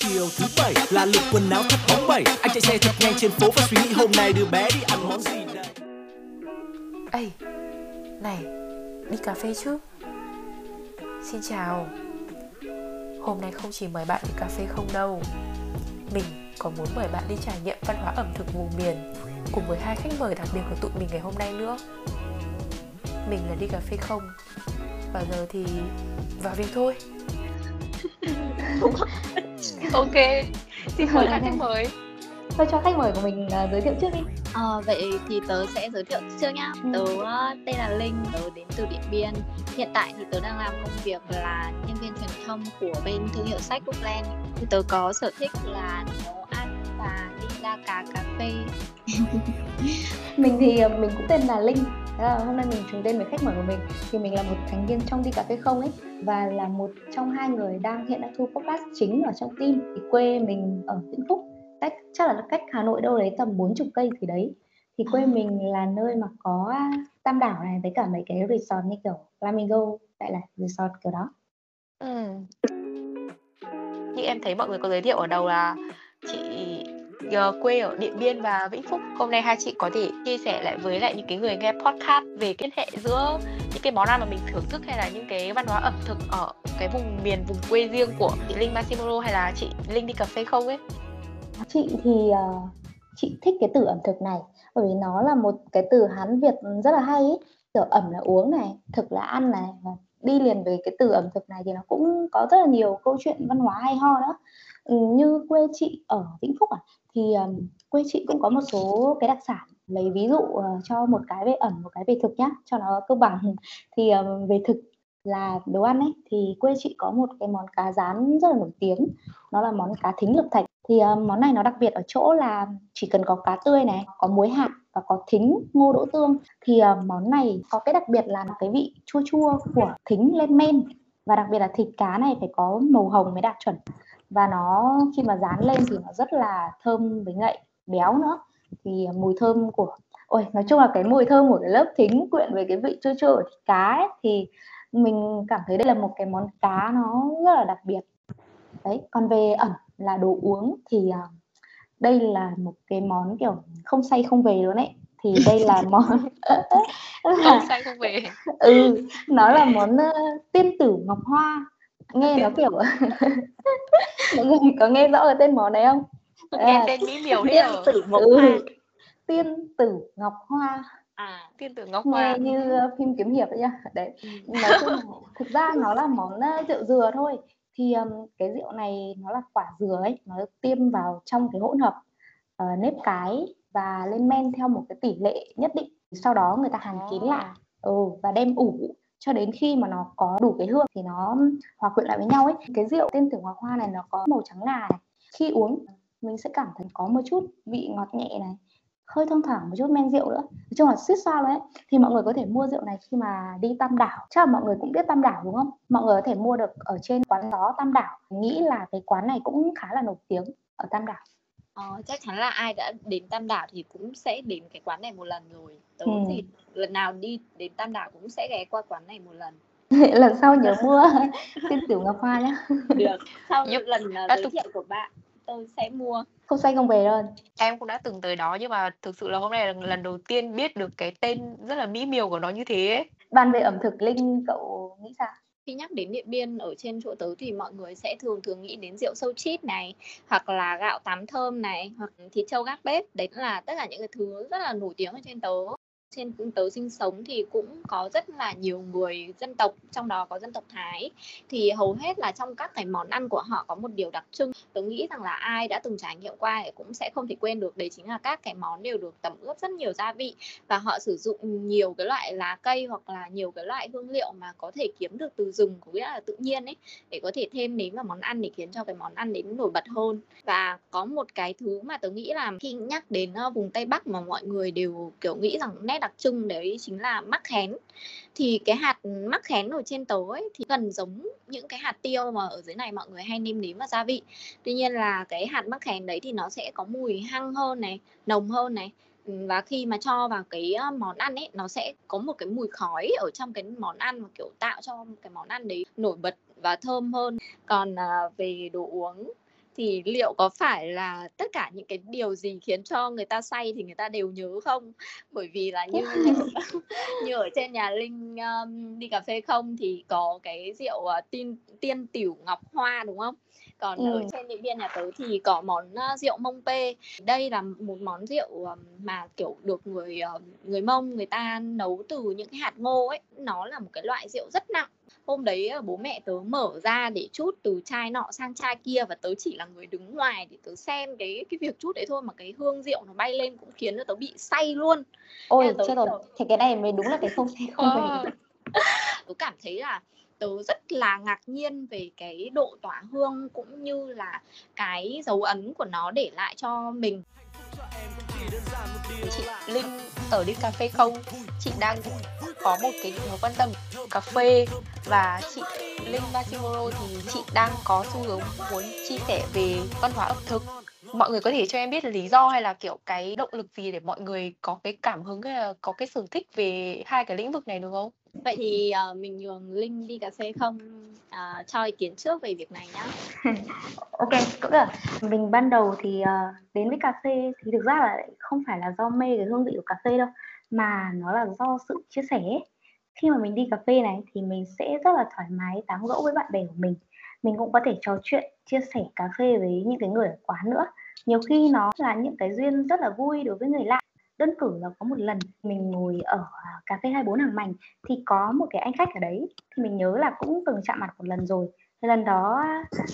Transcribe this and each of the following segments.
Chiều thứ bảy là lực quần áo thật bóng bẩy. Anh chạy xe thật nhanh trên phố và suy nghĩ hôm nay đứa bé đi ăn món gì đây. Ê, này, đi cà phê chứ. Xin chào. Hôm nay không chỉ mời bạn đi cà phê không đâu, mình còn muốn mời bạn đi trải nghiệm văn hóa ẩm thực vùng miền cùng với hai khách mời đặc biệt của tụi mình ngày hôm nay nữa. Mình là đi cà phê không, và giờ thì vào việc thôi. Ok, xin mời các khách mời. Tôi cho khách mời của mình giới thiệu trước đi. Vậy thì tớ sẽ giới thiệu trước nhá. Tớ tên là Linh, tớ đến từ Điện Biên. Hiện tại thì tớ đang làm công việc là nhân viên truyền thông của bên thương hiệu sách Bookland. Tớ có sở thích là nấu ăn và đi ra cà phê. Mình thì mình cũng tên là Linh. Đó là hôm nay mình trùng tên với khách mời của mình. Thì mình là một thành viên trong đi cà phê không ấy, và là một trong hai người hiện đang thu podcast chính ở trong team. Thì quê mình ở Vĩnh Phúc, chắc là cách Hà Nội đâu đấy tầm 40 cây thì đấy. Thì quê mình là nơi mà có Tam Đảo này với cả mấy cái resort như kiểu Flamingo, lại là resort kiểu đó. Nhưng em thấy mọi người có giới thiệu ở đầu là chị quê ở Điện Biên và Vĩnh Phúc. Hôm nay hai chị có thể chia sẻ lại với những cái người nghe podcast về kết hệ giữa những cái món ăn mà mình thưởng thức hay là những cái văn hóa ẩm thực ở cái vùng miền, vùng quê riêng của chị Linh Masimuro hay là chị Linh đi cà phê không ấy. Chị thì chị thích cái từ ẩm thực này, bởi vì nó là một cái từ Hán Việt rất là hay ấy. Kiểu ẩm là uống này, thực là ăn này, và đi liền với cái từ ẩm thực này thì nó cũng có rất là nhiều câu chuyện văn hóa hay ho đó. Như quê chị ở Vĩnh Phúc thì quê chị cũng có một số cái đặc sản. Lấy ví dụ cho một cái về ẩm, một cái về thực nhá, cho nó cơ bản. Thì về thực là đồ ăn ấy, thì quê chị có một cái món cá rán rất là nổi tiếng, nó là món cá thính lộc thạch. Thì món này nó đặc biệt ở chỗ là chỉ cần có cá tươi này, có muối hạt và có thính, ngô đỗ tương. Thì món này có cái đặc biệt là cái vị chua chua của thính lên men, và đặc biệt là thịt cá này phải có màu hồng mới đạt chuẩn. Và nó khi mà rán lên thì nó rất là thơm với ngậy, béo nữa. Thì mùi thơm của... Ôi, nói chung là cái mùi thơm của cái lớp thính quyện với cái vị chua chua của thịt cá ấy, thì mình cảm thấy đây là một cái món cá nó rất là đặc biệt. Đấy, còn về ẩm là đồ uống thì đây là một cái món kiểu không say không về luôn ấy. Thì đây là món không say không về. Nó là món Tiên Tửu Ngọc Hoa. Nghe nó kiểu mọi người có nghe rõ cái tên món đấy không? Nghe tên mỹ miều đấy. Tiên Tửu Ngọc Hoa. À, Tiên Tửu Ngọc Hoa nghe như phim kiếm hiệp đấy nha. Đấy. Nói chung thực ra nó là món rượu dừa thôi. Thì cái rượu này nó là quả dừa ấy, nó tiêm vào trong cái hỗn hợp nếp cái và lên men theo một cái tỷ lệ nhất định. Sau đó người ta hàn kín lại và đem ủ cho đến khi mà nó có đủ cái hương thì nó hòa quyện lại với nhau ấy. Cái rượu Tiên Tửu Ngọc Hoa này nó có màu trắng ngà này. Khi uống mình sẽ cảm thấy có một chút vị ngọt nhẹ này, hơi thoang thoảng một chút men rượu nữa. Nói chung là suýt xoa luôn ấy. Thì mọi người có thể mua rượu này khi mà đi Tam Đảo. Chắc là mọi người cũng biết Tam Đảo đúng không? Mọi người có thể mua được ở trên quán gió Tam Đảo. Nghĩ là cái quán này cũng khá là nổi tiếng ở Tam Đảo. Chắc chắn là ai đã đến Tam Đảo thì cũng sẽ đến cái quán này một lần rồi. Tớ thì lần nào đi đến Tam Đảo cũng sẽ ghé qua quán này một lần. Lần sau nhớ mua Tiên Tửu Ngọc Hoa nhé. Được. Sau lần giới thiệu của bạn tôi sẽ mua. Không say không về đâu. Em cũng đã từng tới đó, nhưng mà thực sự là hôm nay là lần đầu tiên biết được cái tên rất là mỹ miều của nó như thế ấy. Bàn về ẩm thực, Linh cậu nghĩ sao? Khi nhắc đến Điện Biên ở trên chỗ tớ thì mọi người sẽ thường nghĩ đến rượu sâu chít này, hoặc là gạo tám thơm này, hoặc thịt trâu gác bếp. Đấy là tất cả những cái thứ rất là nổi tiếng ở trên tớ. Trên tớ sinh sống thì cũng có rất là nhiều người dân tộc, trong đó có dân tộc Thái. Thì hầu hết là trong các cái món ăn của họ có một điều đặc trưng. Tớ nghĩ rằng là ai đã từng trải nghiệm qua thì cũng sẽ không thể quên được. Đấy chính là các cái món đều được tẩm ướp rất nhiều gia vị. Và họ sử dụng nhiều cái loại lá cây hoặc là nhiều cái loại hương liệu mà có thể kiếm được từ rừng, có nghĩa là tự nhiên ấy, để có thể thêm nếm vào món ăn để khiến cho cái món ăn đến nổi bật hơn. Và có một cái thứ mà tớ nghĩ là khi nhắc đến vùng Tây Bắc mà mọi người đều kiểu nghĩ rằng nét đặc trưng đấy chính là mắc khén. Thì cái hạt mắc khén ở trên tớ ấy thì gần giống những cái hạt tiêu mà ở dưới này mọi người hay nêm nếm và gia vị. Tuy nhiên là cái hạt mắc khén đấy thì nó sẽ có mùi hăng hơn này, nồng hơn này. Và khi mà cho vào cái món ăn ấy, nó sẽ có một cái mùi khói ở trong cái món ăn mà kiểu tạo cho cái món ăn đấy nổi bật và thơm hơn. Còn về đồ uống thì liệu có phải là tất cả những cái điều gì khiến cho người ta say thì người ta đều nhớ không? Bởi vì là như như ở trên nhà Linh đi cà phê không thì có cái rượu Tiên Tửu Ngọc Hoa đúng không? Còn ở trên Điện Biên nhà tớ thì có món rượu mông pê. Đây là một món rượu mà kiểu được người Mông người ta nấu từ những cái hạt ngô ấy. Nó là một cái loại rượu rất nặng. Hôm đấy bố mẹ tớ mở ra để chút từ chai nọ sang chai kia, và tớ chỉ là người đứng ngoài để tớ xem cái việc chút đấy thôi, mà cái hương rượu nó bay lên cũng khiến tớ bị say luôn. Ôi chết rồi, thì cái này mới đúng là cái không say không về. Tớ cảm thấy là tớ rất là ngạc nhiên về cái độ tỏa hương cũng như là cái dấu ấn của nó để lại cho mình. Chị Linh ở đi cà phê không, chị đang có một cái mối quan tâm cà phê, và chị Linh Masimuro thì chị đang có xu hướng muốn chia sẻ về văn hóa ẩm thực. Mọi người có thể cho em biết lý do hay là kiểu cái động lực gì để mọi người có cái cảm hứng hay là có cái sở thích về hai cái lĩnh vực này đúng không? Vậy thì mình nhường Linh đi cà phê không cho ý kiến trước về việc này nhá. Ok, cũng được. Mình ban đầu thì đến với cà phê thì thực ra là không phải là do mê cái hương vị của cà phê đâu, mà nó là do sự chia sẻ. Khi mà mình đi cà phê này thì mình sẽ rất là thoải mái tán gẫu với bạn bè của mình. Mình cũng có thể trò chuyện, chia sẻ cà phê với những cái người ở quán nữa. Nhiều khi nó là những cái duyên rất là vui đối với người lạ. Đơn cử là có một lần mình ngồi ở cà phê 24 Hàng Mành thì có một cái anh khách ở đấy, thì mình nhớ là cũng từng chạm mặt một lần rồi. Lần đó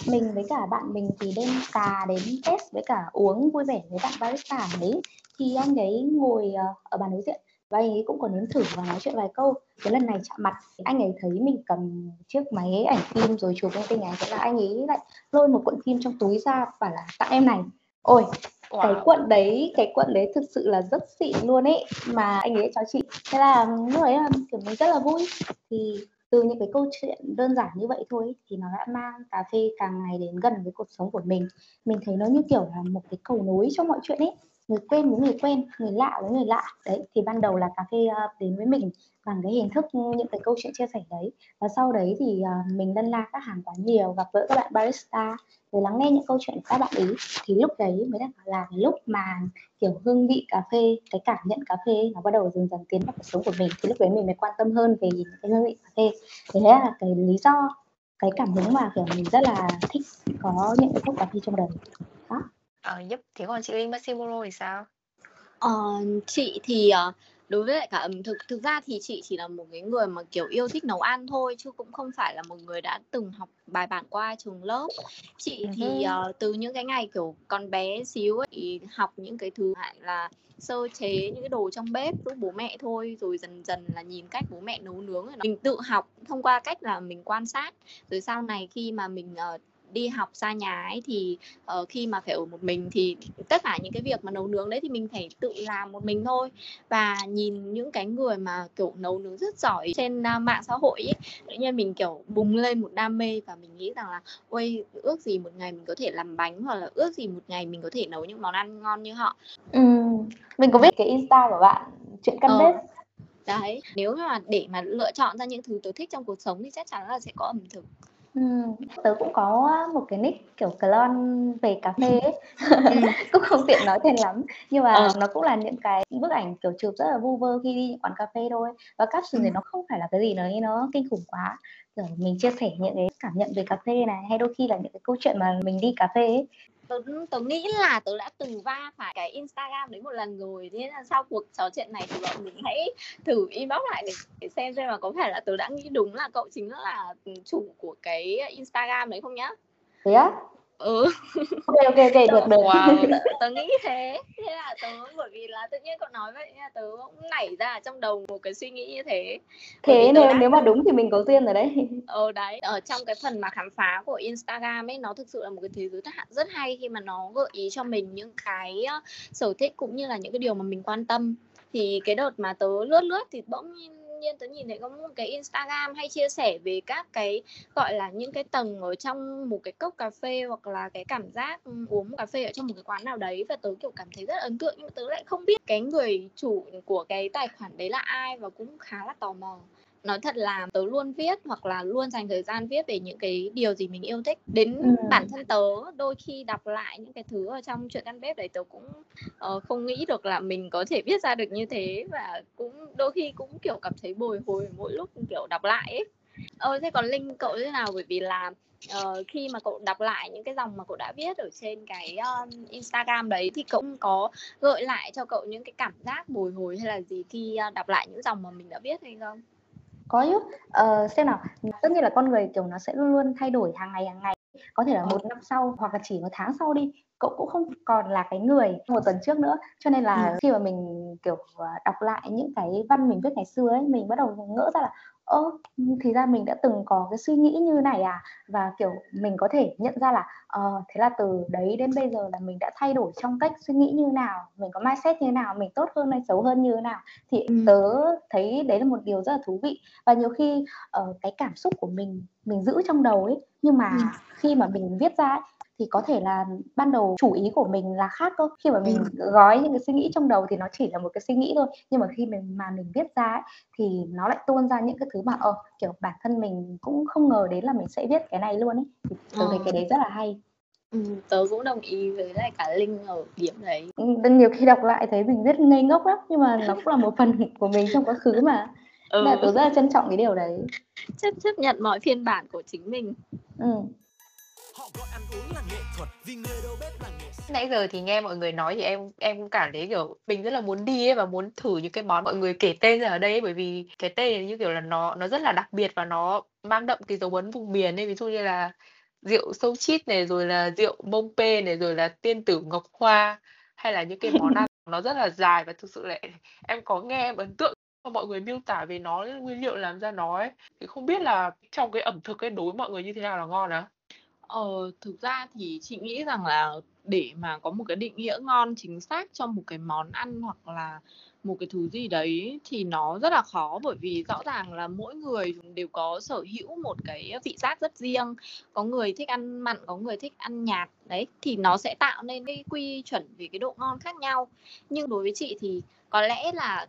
mình với cả bạn mình thì đem cà đến test với cả uống vui vẻ với bạn barista đấy. Thì anh ấy ngồi ở bàn đối diện và anh ấy cũng có nếm thử và nói chuyện vài câu. Cái lần này chạm mặt, anh ấy thấy mình cầm chiếc máy ảnh phim rồi chụp lên nhà, thế là anh ấy lại lôi một cuộn phim trong túi ra và là tặng em này. Ôi, wow. Cái cuộn đấy thực sự là rất xịn luôn ấy, mà anh ấy cho chị. Thế là lúc ấy là kiểu mình rất là vui. Thì từ những cái câu chuyện đơn giản như vậy thôi thì nó đã mang cà phê càng ngày đến gần với cuộc sống của mình. Mình thấy nó như kiểu là một cái cầu nối trong mọi chuyện ấy. Người quen với người quen, người lạ với người lạ. Đấy, thì ban đầu là cà phê đến với mình bằng cái hình thức những cái câu chuyện chia sẻ đấy. Và sau đấy thì mình lân la các hàng quán nhiều, gặp gỡ các bạn barista, rồi lắng nghe những câu chuyện của các bạn ý. Thì lúc đấy mới là cái lúc mà kiểu hương vị cà phê, cái cảm nhận cà phê nó bắt đầu dần dần tiến vào cuộc sống của mình. Thì lúc đấy mình mới quan tâm hơn về những cái hương vị cà phê. Thế là cái lý do, cái cảm hứng mà kiểu mình rất là thích có những cái cốc cà phê trong đời. Đó. Thế còn chị Linh Masimuro thì sao? Chị thì đối với lại cả ẩm thực, thực ra thì chị chỉ là một cái người mà kiểu yêu thích nấu ăn thôi, chứ cũng không phải là một người đã từng học bài bản qua trường lớp. Chị thì từ những cái ngày kiểu còn bé xíu ấy, thì học những cái thứ là sơ chế những cái đồ trong bếp giúp bố mẹ thôi, rồi dần dần là nhìn cách bố mẹ nấu nướng. Mình tự học thông qua cách là mình quan sát. Rồi sau này khi mà mình đi học xa nhà ấy thì khi mà phải ở một mình thì tất cả những cái việc mà nấu nướng đấy thì mình phải tự làm một mình thôi, và nhìn những cái người mà kiểu nấu nướng rất giỏi trên mạng xã hội ấy, tự nhiên mình kiểu bùng lên một đam mê, và mình nghĩ rằng là ôi, ước gì một ngày mình có thể làm bánh, hoặc là ước gì một ngày mình có thể nấu những món ăn ngon như họ. Mình có biết cái Insta của bạn, chuyện căn bếp. Đấy, nếu mà để mà lựa chọn ra những thứ tớ thích trong cuộc sống thì chắc chắn là sẽ có ẩm thực. Tớ cũng có một cái nick kiểu clone về cà phê ấy. Cũng không tiện nói tên lắm, nhưng mà nó cũng là những cái bức ảnh kiểu chụp rất là vu vơ khi đi quán cà phê thôi, và caption thì nó không phải là cái gì nó kinh khủng quá. Kiểu mình chia sẻ những cái cảm nhận về cà phê này, hay đôi khi là những cái câu chuyện mà mình đi cà phê ấy. Tớ nghĩ là tớ đã từng va phải cái Instagram đấy một lần rồi. Thế là sau cuộc trò chuyện này thì bọn mình hãy thử inbox lại để xem mà có phải là tớ đã nghĩ đúng là cậu chính là chủ của cái Instagram đấy không nhá. Thế á? Ok, được. Wow, tớ nghĩ thế là tớ, bởi vì là tự nhiên cậu nói vậy nha, tớ cũng nảy ra trong đầu một cái suy nghĩ như thế. Thế nên nếu mà đúng thì mình có duyên rồi đấy. Đấy, ở trong cái phần mà khám phá của Instagram ấy, nó thực sự là một cái thế giới rất hay khi mà nó gợi ý cho mình những cái sở thích cũng như là những cái điều mà mình quan tâm. Thì cái đợt mà tớ lướt thì bỗng nhiên tớ nhìn thấy có một cái Instagram hay chia sẻ về các cái gọi là những cái tầng ở trong một cái cốc cà phê, hoặc là cái cảm giác uống cà phê ở trong một cái quán nào đấy, và tớ kiểu cảm thấy rất ấn tượng, nhưng mà tớ lại không biết cái người chủ của cái tài khoản đấy là ai, và cũng khá là tò mò. Nói thật là tớ luôn viết hoặc là luôn dành thời gian viết về những cái điều gì mình yêu thích. Đến bản thân tớ đôi khi đọc lại những cái thứ ở trong chuyện căn bếp đấy, tớ cũng không nghĩ được là mình có thể viết ra được như thế. Và cũng đôi khi cũng kiểu cảm thấy bồi hồi mỗi lúc kiểu đọc lại ấy. Thế còn Linh, cậu thế nào? Bởi vì là khi mà cậu đọc lại những cái dòng mà cậu đã viết ở trên cái Instagram đấy, thì cậu có gợi lại cho cậu những cái cảm giác bồi hồi hay là gì khi đọc lại những dòng mà mình đã viết hay không? Có chứ, xem nào. Tất nhiên là con người kiểu nó sẽ luôn luôn thay đổi hàng ngày. Có thể là một năm sau hoặc là chỉ một tháng sau đi, cậu cũng không còn là cái người một tuần trước nữa. Cho nên là khi mà mình kiểu đọc lại những cái văn mình viết ngày xưa ấy, mình bắt đầu ngỡ ra là thì ra mình đã từng có cái suy nghĩ như này à. Và kiểu mình có thể nhận ra là thế là từ đấy đến bây giờ là mình đã thay đổi trong cách suy nghĩ như nào, mình có mindset như nào, mình tốt hơn hay xấu hơn như nào. Thì tớ thấy đấy là một điều rất là thú vị. Và nhiều khi cái cảm xúc của mình giữ trong đầu ấy, nhưng mà khi mà mình viết ra ấy, thì có thể là ban đầu chủ ý của mình là khác cơ. Khi mà mình gói những cái suy nghĩ trong đầu thì nó chỉ là một cái suy nghĩ thôi, nhưng mà khi mình viết ra ấy, thì nó lại tuôn ra những cái thứ mà kiểu bản thân mình cũng không ngờ đến là mình sẽ viết cái này luôn ấy. Thì tôi thấy cái đấy rất là hay. Tớ cũng đồng ý với lại cả Linh ở điểm đấy. Nhiều khi đọc lại thấy mình rất ngây ngốc lắm, nhưng mà nó cũng là một phần của mình trong quá khứ mà. Nên là tớ rất là trân trọng cái điều đấy. Chấp nhận mọi phiên bản của chính mình. Nãy giờ thì nghe mọi người nói thì em cũng cảm thấy kiểu mình rất là muốn đi ấy, và muốn thử những cái món mọi người kể tên ra ở đây ấy, bởi vì cái tên này như kiểu là nó rất là đặc biệt và nó mang đậm cái dấu ấn vùng miền ấy. Ví dụ như là rượu sâu chít này, rồi là rượu mông pê này, rồi là tiên tửu ngọc hoa, hay là những cái món ăn nó rất là dài. Và thực sự là em có nghe em ấn tượng mọi người miêu tả về nó, nguyên liệu làm ra nó ấy. Thì không biết là trong cái ẩm thực ấy, đối với mọi người như thế nào là ngon á? Thực ra thì chị nghĩ rằng là để mà có một cái định nghĩa ngon chính xác cho một cái món ăn hoặc là một cái thứ gì đấy thì nó rất là khó, bởi vì rõ ràng là mỗi người đều có sở hữu một cái vị giác rất riêng. Có người thích ăn mặn, có người thích ăn nhạt đấy, thì nó sẽ tạo nên cái quy chuẩn về cái độ ngon khác nhau. Nhưng đối với chị thì có lẽ là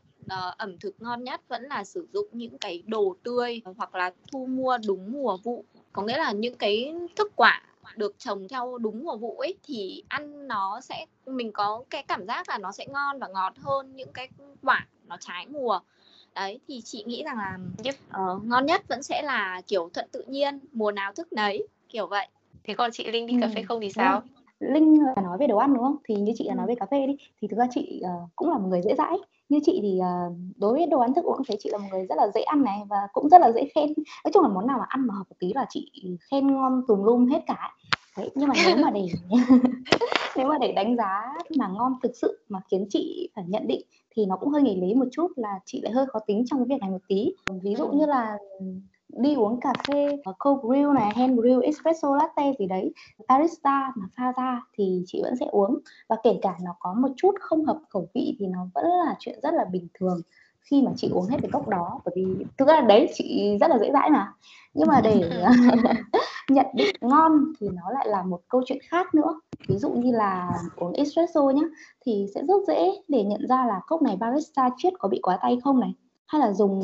ẩm thực ngon nhất vẫn là sử dụng những cái đồ tươi hoặc là thu mua đúng mùa vụ. Có nghĩa là những cái thức quả được trồng theo đúng mùa vụ ấy, thì ăn nó sẽ, mình có cái cảm giác là nó sẽ ngon và ngọt hơn những cái quả nó trái mùa. Đấy, thì chị nghĩ rằng là ngon nhất vẫn sẽ là kiểu thuận tự nhiên, mùa nào thức nấy, kiểu vậy. Thế còn chị Linh đi cà phê không thì sao? Linh là nói về đồ ăn đúng không? Thì như chị là nói về cà phê đi. Thì thực ra chị cũng là một người dễ dãi. Như chị thì đối với đồ ăn thức uống thấy chị là một người rất là dễ ăn này, và cũng rất là dễ khen. Nói chung là món nào mà ăn mà hợp một tí là chị khen ngon tùm lum hết cả. Đấy, nhưng mà nếu mà để đánh giá mà ngon thực sự mà khiến chị phải nhận định thì nó cũng hơi nghịch lý một chút, là chị lại hơi khó tính trong việc này một tí. Ví dụ như là đi uống cà phê Cold Brew này, Hand Brew Espresso Latte gì đấy, barista mà pha ra thì chị vẫn sẽ uống. Và kể cả nó có một chút không hợp khẩu vị thì nó vẫn là chuyện rất là bình thường khi mà chị uống hết cái cốc đó, bởi vì thực ra đấy chị rất là dễ dãi mà. Nhưng mà để nhận định ngon thì nó lại là một câu chuyện khác nữa. Ví dụ như là uống espresso nhá, thì sẽ rất dễ để nhận ra là cốc này barista chiết có bị quá tay không này, hay là dùng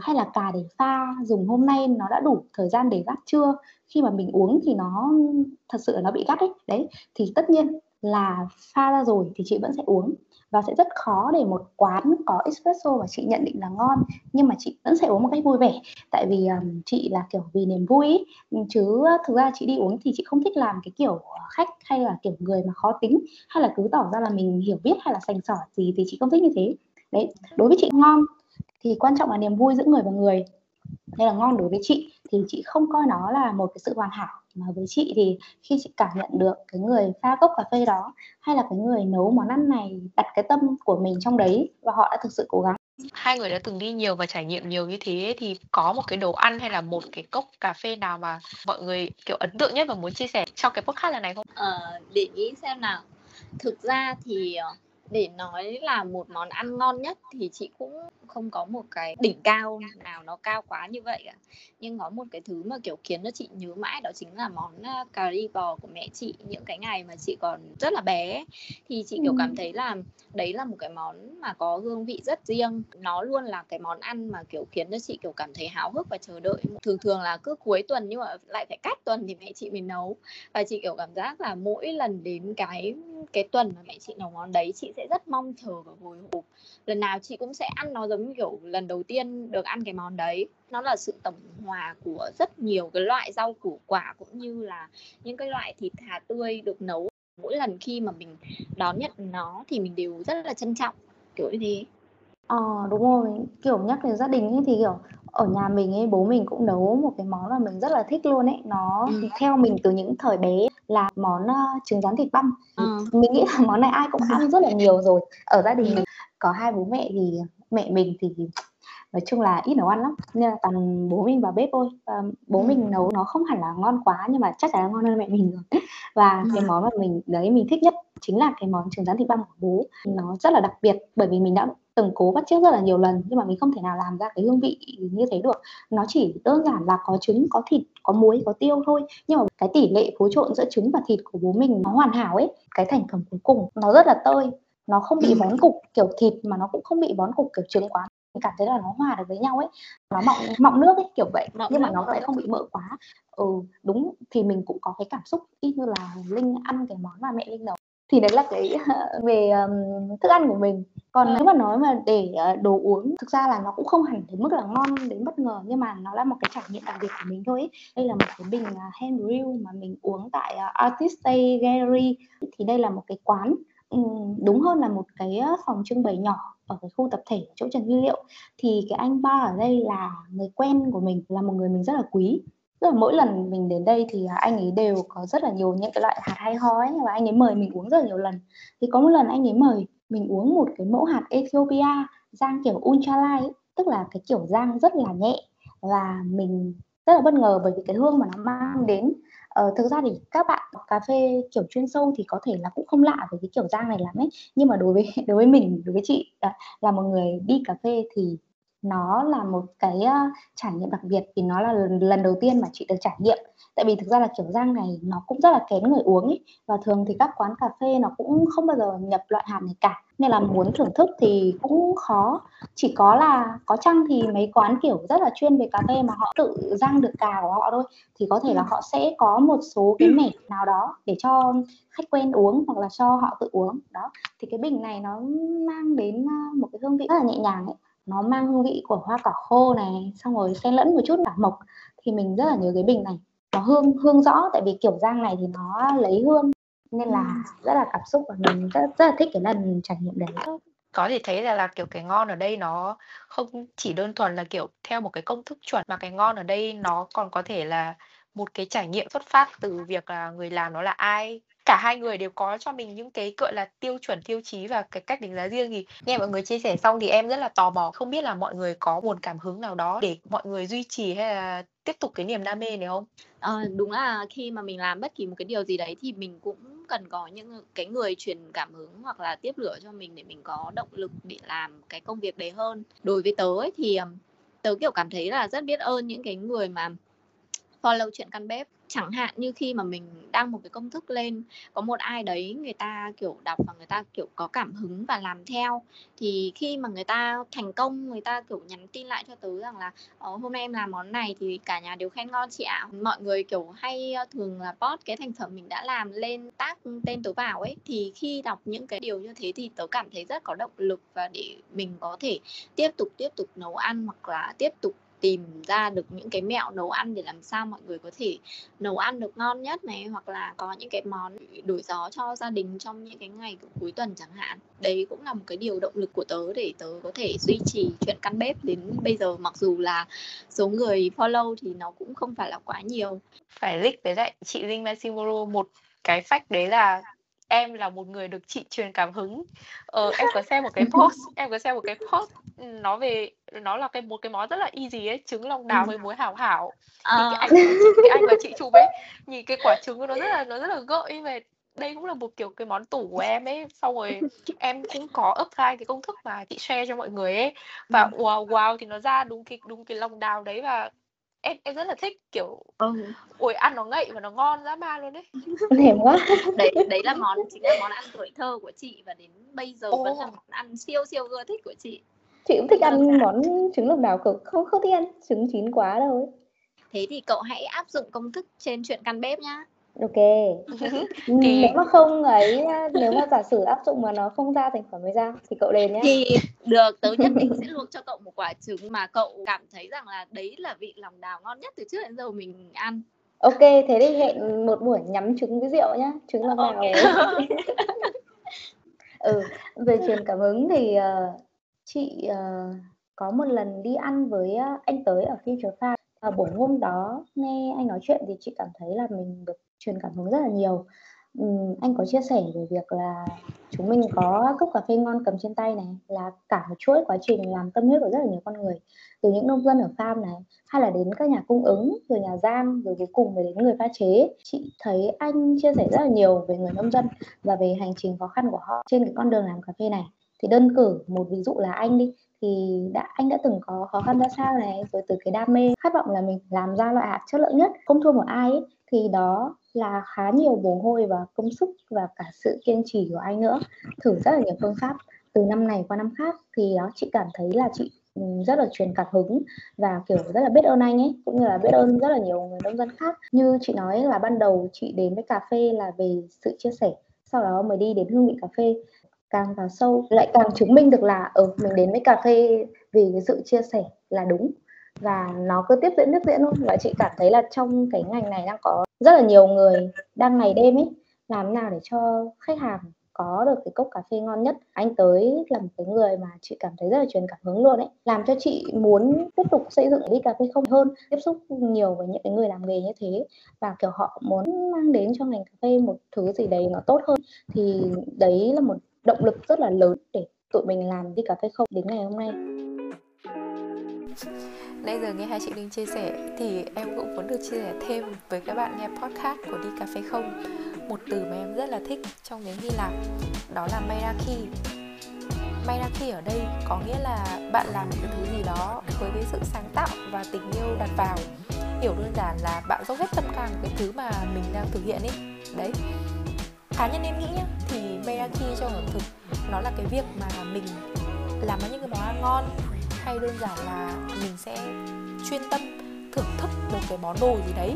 hay là cà để pha, dùng hôm nay nó đã đủ thời gian để gắt chưa. Khi mà mình uống thì nó thật sự nó bị gắt ấy. Đấy, thì tất nhiên là pha ra rồi thì chị vẫn sẽ uống, và sẽ rất khó để một quán có espresso mà chị nhận định là ngon nhưng mà chị vẫn sẽ uống một cách vui vẻ. Tại vì chị là kiểu vì niềm vui ý. Chứ thực ra chị đi uống thì chị không thích làm cái kiểu khách hay là kiểu người mà khó tính, hay là cứ tỏ ra là mình hiểu biết hay là sành sỏi gì, thì chị không thích như thế. Đấy, đối với chị ngon thì quan trọng là niềm vui giữa người và người. Nên là ngon đối với chị thì chị không coi nó là một cái sự hoàn hảo, mà với chị thì khi chị cảm nhận được cái người pha cốc cà phê đó, hay là cái người nấu món ăn này đặt cái tâm của mình trong đấy và họ đã thực sự cố gắng. Hai người đã từng đi nhiều và trải nghiệm nhiều như thế, thì có một cái đồ ăn hay là một cái cốc cà phê nào mà mọi người kiểu ấn tượng nhất và muốn chia sẻ trong cái podcast lần này không? Để nghĩ xem nào. Thực ra thì Để nói là một món ăn ngon nhất thì chị cũng không có một cái đỉnh cao nào nó cao quá như vậy cả. Nhưng có một cái thứ mà kiểu khiến cho chị nhớ mãi, đó chính là món cà ri bò của mẹ chị. Những cái ngày mà chị còn rất là bé thì chị kiểu cảm thấy là đấy là một cái món mà có hương vị rất riêng. Nó luôn là cái món ăn mà kiểu khiến cho chị kiểu cảm thấy háo hức và chờ đợi. Thường thường là cứ cuối tuần nhưng mà lại phải cách tuần thì mẹ chị mình nấu. Và chị kiểu cảm giác là mỗi lần đến cái tuần mà mẹ chị nấu món đấy, chị sẽ rất mong chờ và hồi hộp. Lần nào chị cũng sẽ ăn nó giống như kiểu lần đầu tiên được ăn cái món đấy. Nó là sự tổng hòa của rất nhiều cái loại rau củ quả cũng như là những cái loại thịt thà tươi được nấu. Mỗi lần khi mà mình đón nhận nó thì mình đều rất là trân trọng, kiểu như thế. Đúng rồi, kiểu nhắc đến gia đình ấy thì kiểu ở nhà mình ấy, bố mình cũng nấu một cái món mà mình rất là thích luôn ấy. Nó theo mình từ những thời bé là món trứng rán thịt băm. Mình nghĩ là món này ai cũng ăn rất là nhiều rồi. Ở gia đình mình có hai bố mẹ thì mẹ mình thì nói chung là ít nấu ăn lắm, nên là toàn bố mình vào bếp thôi. Bố mình nấu nó không hẳn là ngon quá nhưng mà chắc chắn là ngon hơn mẹ mình rồi. Và cái món mà mình thích nhất chính là cái món trứng rán thịt băm của bố. Nó rất là đặc biệt bởi vì mình đã từng cố bắt chước rất là nhiều lần nhưng mà mình không thể nào làm ra cái hương vị như thế được. Nó chỉ đơn giản là có trứng, có thịt, có muối, có tiêu thôi, nhưng mà cái tỷ lệ phối trộn giữa trứng và thịt của bố mình nó hoàn hảo ấy. Cái thành phẩm cuối cùng nó rất là tơi, nó không bị bón cục kiểu thịt mà nó cũng không bị bón cục kiểu trứng quá. Mình cảm thấy là nó hòa được với nhau ấy, nó mọng nước ấy, kiểu vậy, nhưng mà nó lại không bị mỡ quá. Đúng, thì mình cũng có cái cảm xúc y như là Linh ăn cái món mà mẹ Linh nấu. Thì đấy là cái về thức ăn của mình. Còn nếu mà nói mà để đồ uống, thực ra là nó cũng không hẳn đến mức là ngon đến bất ngờ, nhưng mà nó là một cái trải nghiệm đặc biệt của mình thôi ấy. Đây là một cái bình Hand Brew mà mình uống tại Artiste Gallery. Thì đây là một cái quán, đúng hơn là một cái phòng trưng bày nhỏ ở cái khu tập thể chỗ Trần Dư Liệu. Thì cái anh ba ở đây là người quen của mình, là một người mình rất là quý. Tức là mỗi lần mình đến đây thì anh ấy đều có rất là nhiều những cái loại hạt hay ho ấy, và anh ấy mời mình uống rất là nhiều lần. Thì có một lần anh ấy mời mình uống một cái mẫu hạt Ethiopia rang kiểu unchalai ấy, tức là cái kiểu rang rất là nhẹ, và mình rất là bất ngờ bởi vì cái hương mà nó mang đến. Thực ra thì các bạn cà phê kiểu chuyên sâu thì có thể là cũng không lạ với cái kiểu rang này lắm ấy, nhưng mà đối với mình, đối với chị là một người đi cà phê thì nó là một cái trải nghiệm đặc biệt, vì nó là lần đầu tiên mà chị được trải nghiệm. Tại vì thực ra là kiểu rang này nó cũng rất là kén người uống ấy, và thường thì các quán cà phê nó cũng không bao giờ nhập loại hạt này cả, nên là muốn thưởng thức thì cũng khó. Chỉ có là có chăng thì mấy quán kiểu rất là chuyên về cà phê mà họ tự rang được cà của họ thôi, thì có thể là họ sẽ có một số cái mẻ nào đó để cho khách quen uống hoặc là cho họ tự uống đó. Thì cái bình này nó mang đến một cái hương vị rất là nhẹ nhàng ấy. Nó mang hương vị của hoa cỏ khô này, xong rồi xen lẫn một chút cả mộc. Thì mình rất là nhớ cái bình này. Nó hương rõ, tại vì kiểu rang này thì nó lấy hương, nên là rất là cảm xúc và mình rất là thích cái lần trải nghiệm đấy. Có thể thấy là kiểu cái ngon ở đây nó không chỉ đơn thuần là kiểu theo một cái công thức chuẩn, mà cái ngon ở đây nó còn có thể là một cái trải nghiệm xuất phát từ việc là người làm nó là ai. Cả hai người đều có cho mình những cái gọi là tiêu chuẩn, tiêu chí và cái cách đánh giá riêng. Thì nghe mọi người chia sẻ xong thì em rất là tò mò, không biết là mọi người có nguồn cảm hứng nào đó để mọi người duy trì hay là tiếp tục cái niềm đam mê này không? Đúng là khi mà mình làm bất kỳ một cái điều gì đấy thì mình cũng cần có những cái người truyền cảm hứng hoặc là tiếp lửa cho mình để mình có động lực để làm cái công việc đấy hơn. Đối với tớ ấy, thì tớ kiểu cảm thấy là rất biết ơn những cái người mà follow chuyện căn bếp. Chẳng hạn như khi mà mình đăng một cái công thức lên, có một ai đấy người ta kiểu đọc và người ta kiểu có cảm hứng và làm theo. Thì khi mà người ta thành công, người ta kiểu nhắn tin lại cho tớ rằng là hôm nay em làm món này thì cả nhà đều khen ngon chị ạ. Mọi người kiểu hay thường là post cái thành phẩm mình đã làm lên, tag tên tớ vào ấy. Thì khi đọc những cái điều như thế thì tớ cảm thấy rất có động lực và để mình có thể tiếp tục nấu ăn hoặc là tiếp tục tìm ra được những cái mẹo nấu ăn để làm sao mọi người có thể nấu ăn được ngon nhất này, hoặc là có những cái món đổi gió cho gia đình trong những cái ngày cuối tuần chẳng hạn. Đấy cũng là một cái điều động lực của tớ để tớ có thể duy trì chuyện căn bếp đến bây giờ, mặc dù là số người follow thì nó cũng không phải là quá nhiều. Phải link với lại chị Linh Masimuro một cái fact đấy là em là một người được chị truyền cảm hứng. Em có xem một cái post nó về, nó là một cái món rất là easy ấy, trứng lòng đào với muối hảo hảo. Thì cái anh và chị chụp ấy, nhìn cái quả trứng của nó rất là gợi về đây cũng là một kiểu cái món tủ của em ấy. Xong rồi em cũng có apply cái công thức mà chị share cho mọi người ấy. Và wow thì nó ra đúng cái lòng đào đấy. Và em rất là thích kiểu ôi ăn nó ngậy và nó ngon dã man luôn đấy. Thèm quá. Đấy là món, chính là món ăn tuổi thơ của chị. Và đến bây giờ vẫn là món ăn siêu ưa thích của chị. Chị cũng thích ăn món trứng lòng đào cực. Không thích ăn trứng chín quá đâu ấy. Thế thì cậu hãy áp dụng công thức trên chuyện căn bếp nhá. Ok. Thì... nếu mà không ấy, nếu mà giả sử áp dụng mà nó không ra thành phẩm mới ra thì cậu đền nhé. Thì được, tớ nhất định sẽ luộc cho cậu một quả trứng mà cậu cảm thấy rằng là đấy là vị lòng đào ngon nhất từ trước đến giờ mình ăn. Ok, thế thì hẹn một buổi nhắm trứng với rượu nhá. Trứng lòng đào. Về truyền cảm hứng thì chị có một lần đi ăn với anh tới ở Future Farm. Buổi hôm đó nghe anh nói chuyện thì chị cảm thấy là mình được truyền cảm hứng rất là nhiều. Anh có chia sẻ về việc là chúng mình có cốc cà phê ngon cầm trên tay này là cả một chuỗi quá trình làm tâm huyết của rất là nhiều con người, từ những nông dân ở farm này hay là đến các nhà cung ứng, rồi nhà giam, rồi cuối cùng mới đến người pha chế. Chị thấy anh chia sẻ rất là nhiều về người nông dân và về hành trình khó khăn của họ trên cái con đường làm cà phê này. Thì đơn cử một ví dụ là anh đi, thì anh đã từng có khó khăn ra sao này, rồi từ cái đam mê khát vọng là mình làm ra loại hạt chất lượng nhất không thua một ai ấy, thì đó là khá nhiều mồ hôi và công sức và cả sự kiên trì của anh nữa, thử rất là nhiều phương pháp từ năm này qua năm khác. Thì đó, chị cảm thấy là chị rất là truyền cảm hứng và kiểu rất là biết ơn anh ấy, cũng như là biết ơn rất là nhiều người nông dân khác. Như chị nói là ban đầu chị đến với cà phê là về sự chia sẻ, sau đó mới đi đến hương vị cà phê. Càng vào sâu lại càng chứng minh được là mình đến với cà phê vì cái sự chia sẻ là đúng, và nó cứ tiếp diễn luôn. Và chị cảm thấy là trong cái ngành này đang có rất là nhiều người đang ngày đêm ấy làm nào để cho khách hàng có được cái cốc cà phê ngon nhất. Anh tới là một cái người mà chị cảm thấy rất là truyền cảm hứng luôn ấy, làm cho chị muốn tiếp tục xây dựng đi cà phê không hơn, tiếp xúc nhiều với những cái người làm nghề như thế, và kiểu họ muốn mang đến cho ngành cà phê một thứ gì đấy nó tốt hơn. Thì đấy là một động lực rất là lớn để tụi mình làm đi cà phê không đến ngày hôm nay. Nãy giờ nghe hai chị Linh chia sẻ thì em cũng muốn được chia sẻ thêm với các bạn nghe podcast của đi cà phê không. Một từ mà em rất là thích trong tiếng Hy Lạp đó là Mây-ra-khi. Mây-ra-khi ở đây có nghĩa là bạn làm một cái thứ gì đó với cái sự sáng tạo và tình yêu đặt vào. Hiểu đơn giản là bạn dốc hết tâm can cái thứ mà mình đang thực hiện ấy. Đấy. Cá nhân em nghĩ nhá, thì Mây-ra-khi trong ẩm thực nó là cái việc mà mình làm những cái món ăn ngon, hay đơn giản là mình sẽ chuyên tâm thưởng thức một cái món đồ gì đấy.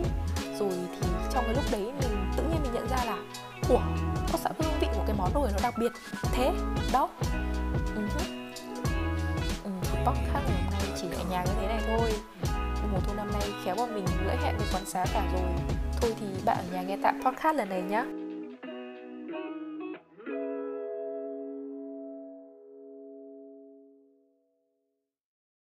Rồi thì trong cái lúc đấy mình tự nhiên mình nhận ra là ủa, có sợ cái hương vị của cái món đồ này nó đặc biệt thế đó. Podcast ngày hôm nay chỉ nhẹ nhàng như thế này thôi. Mùa thu năm nay khéo bọn mình lỡ hẹn được quán xá cả rồi. Thôi thì bạn ở nhà nghe tạm podcast lần này nhá.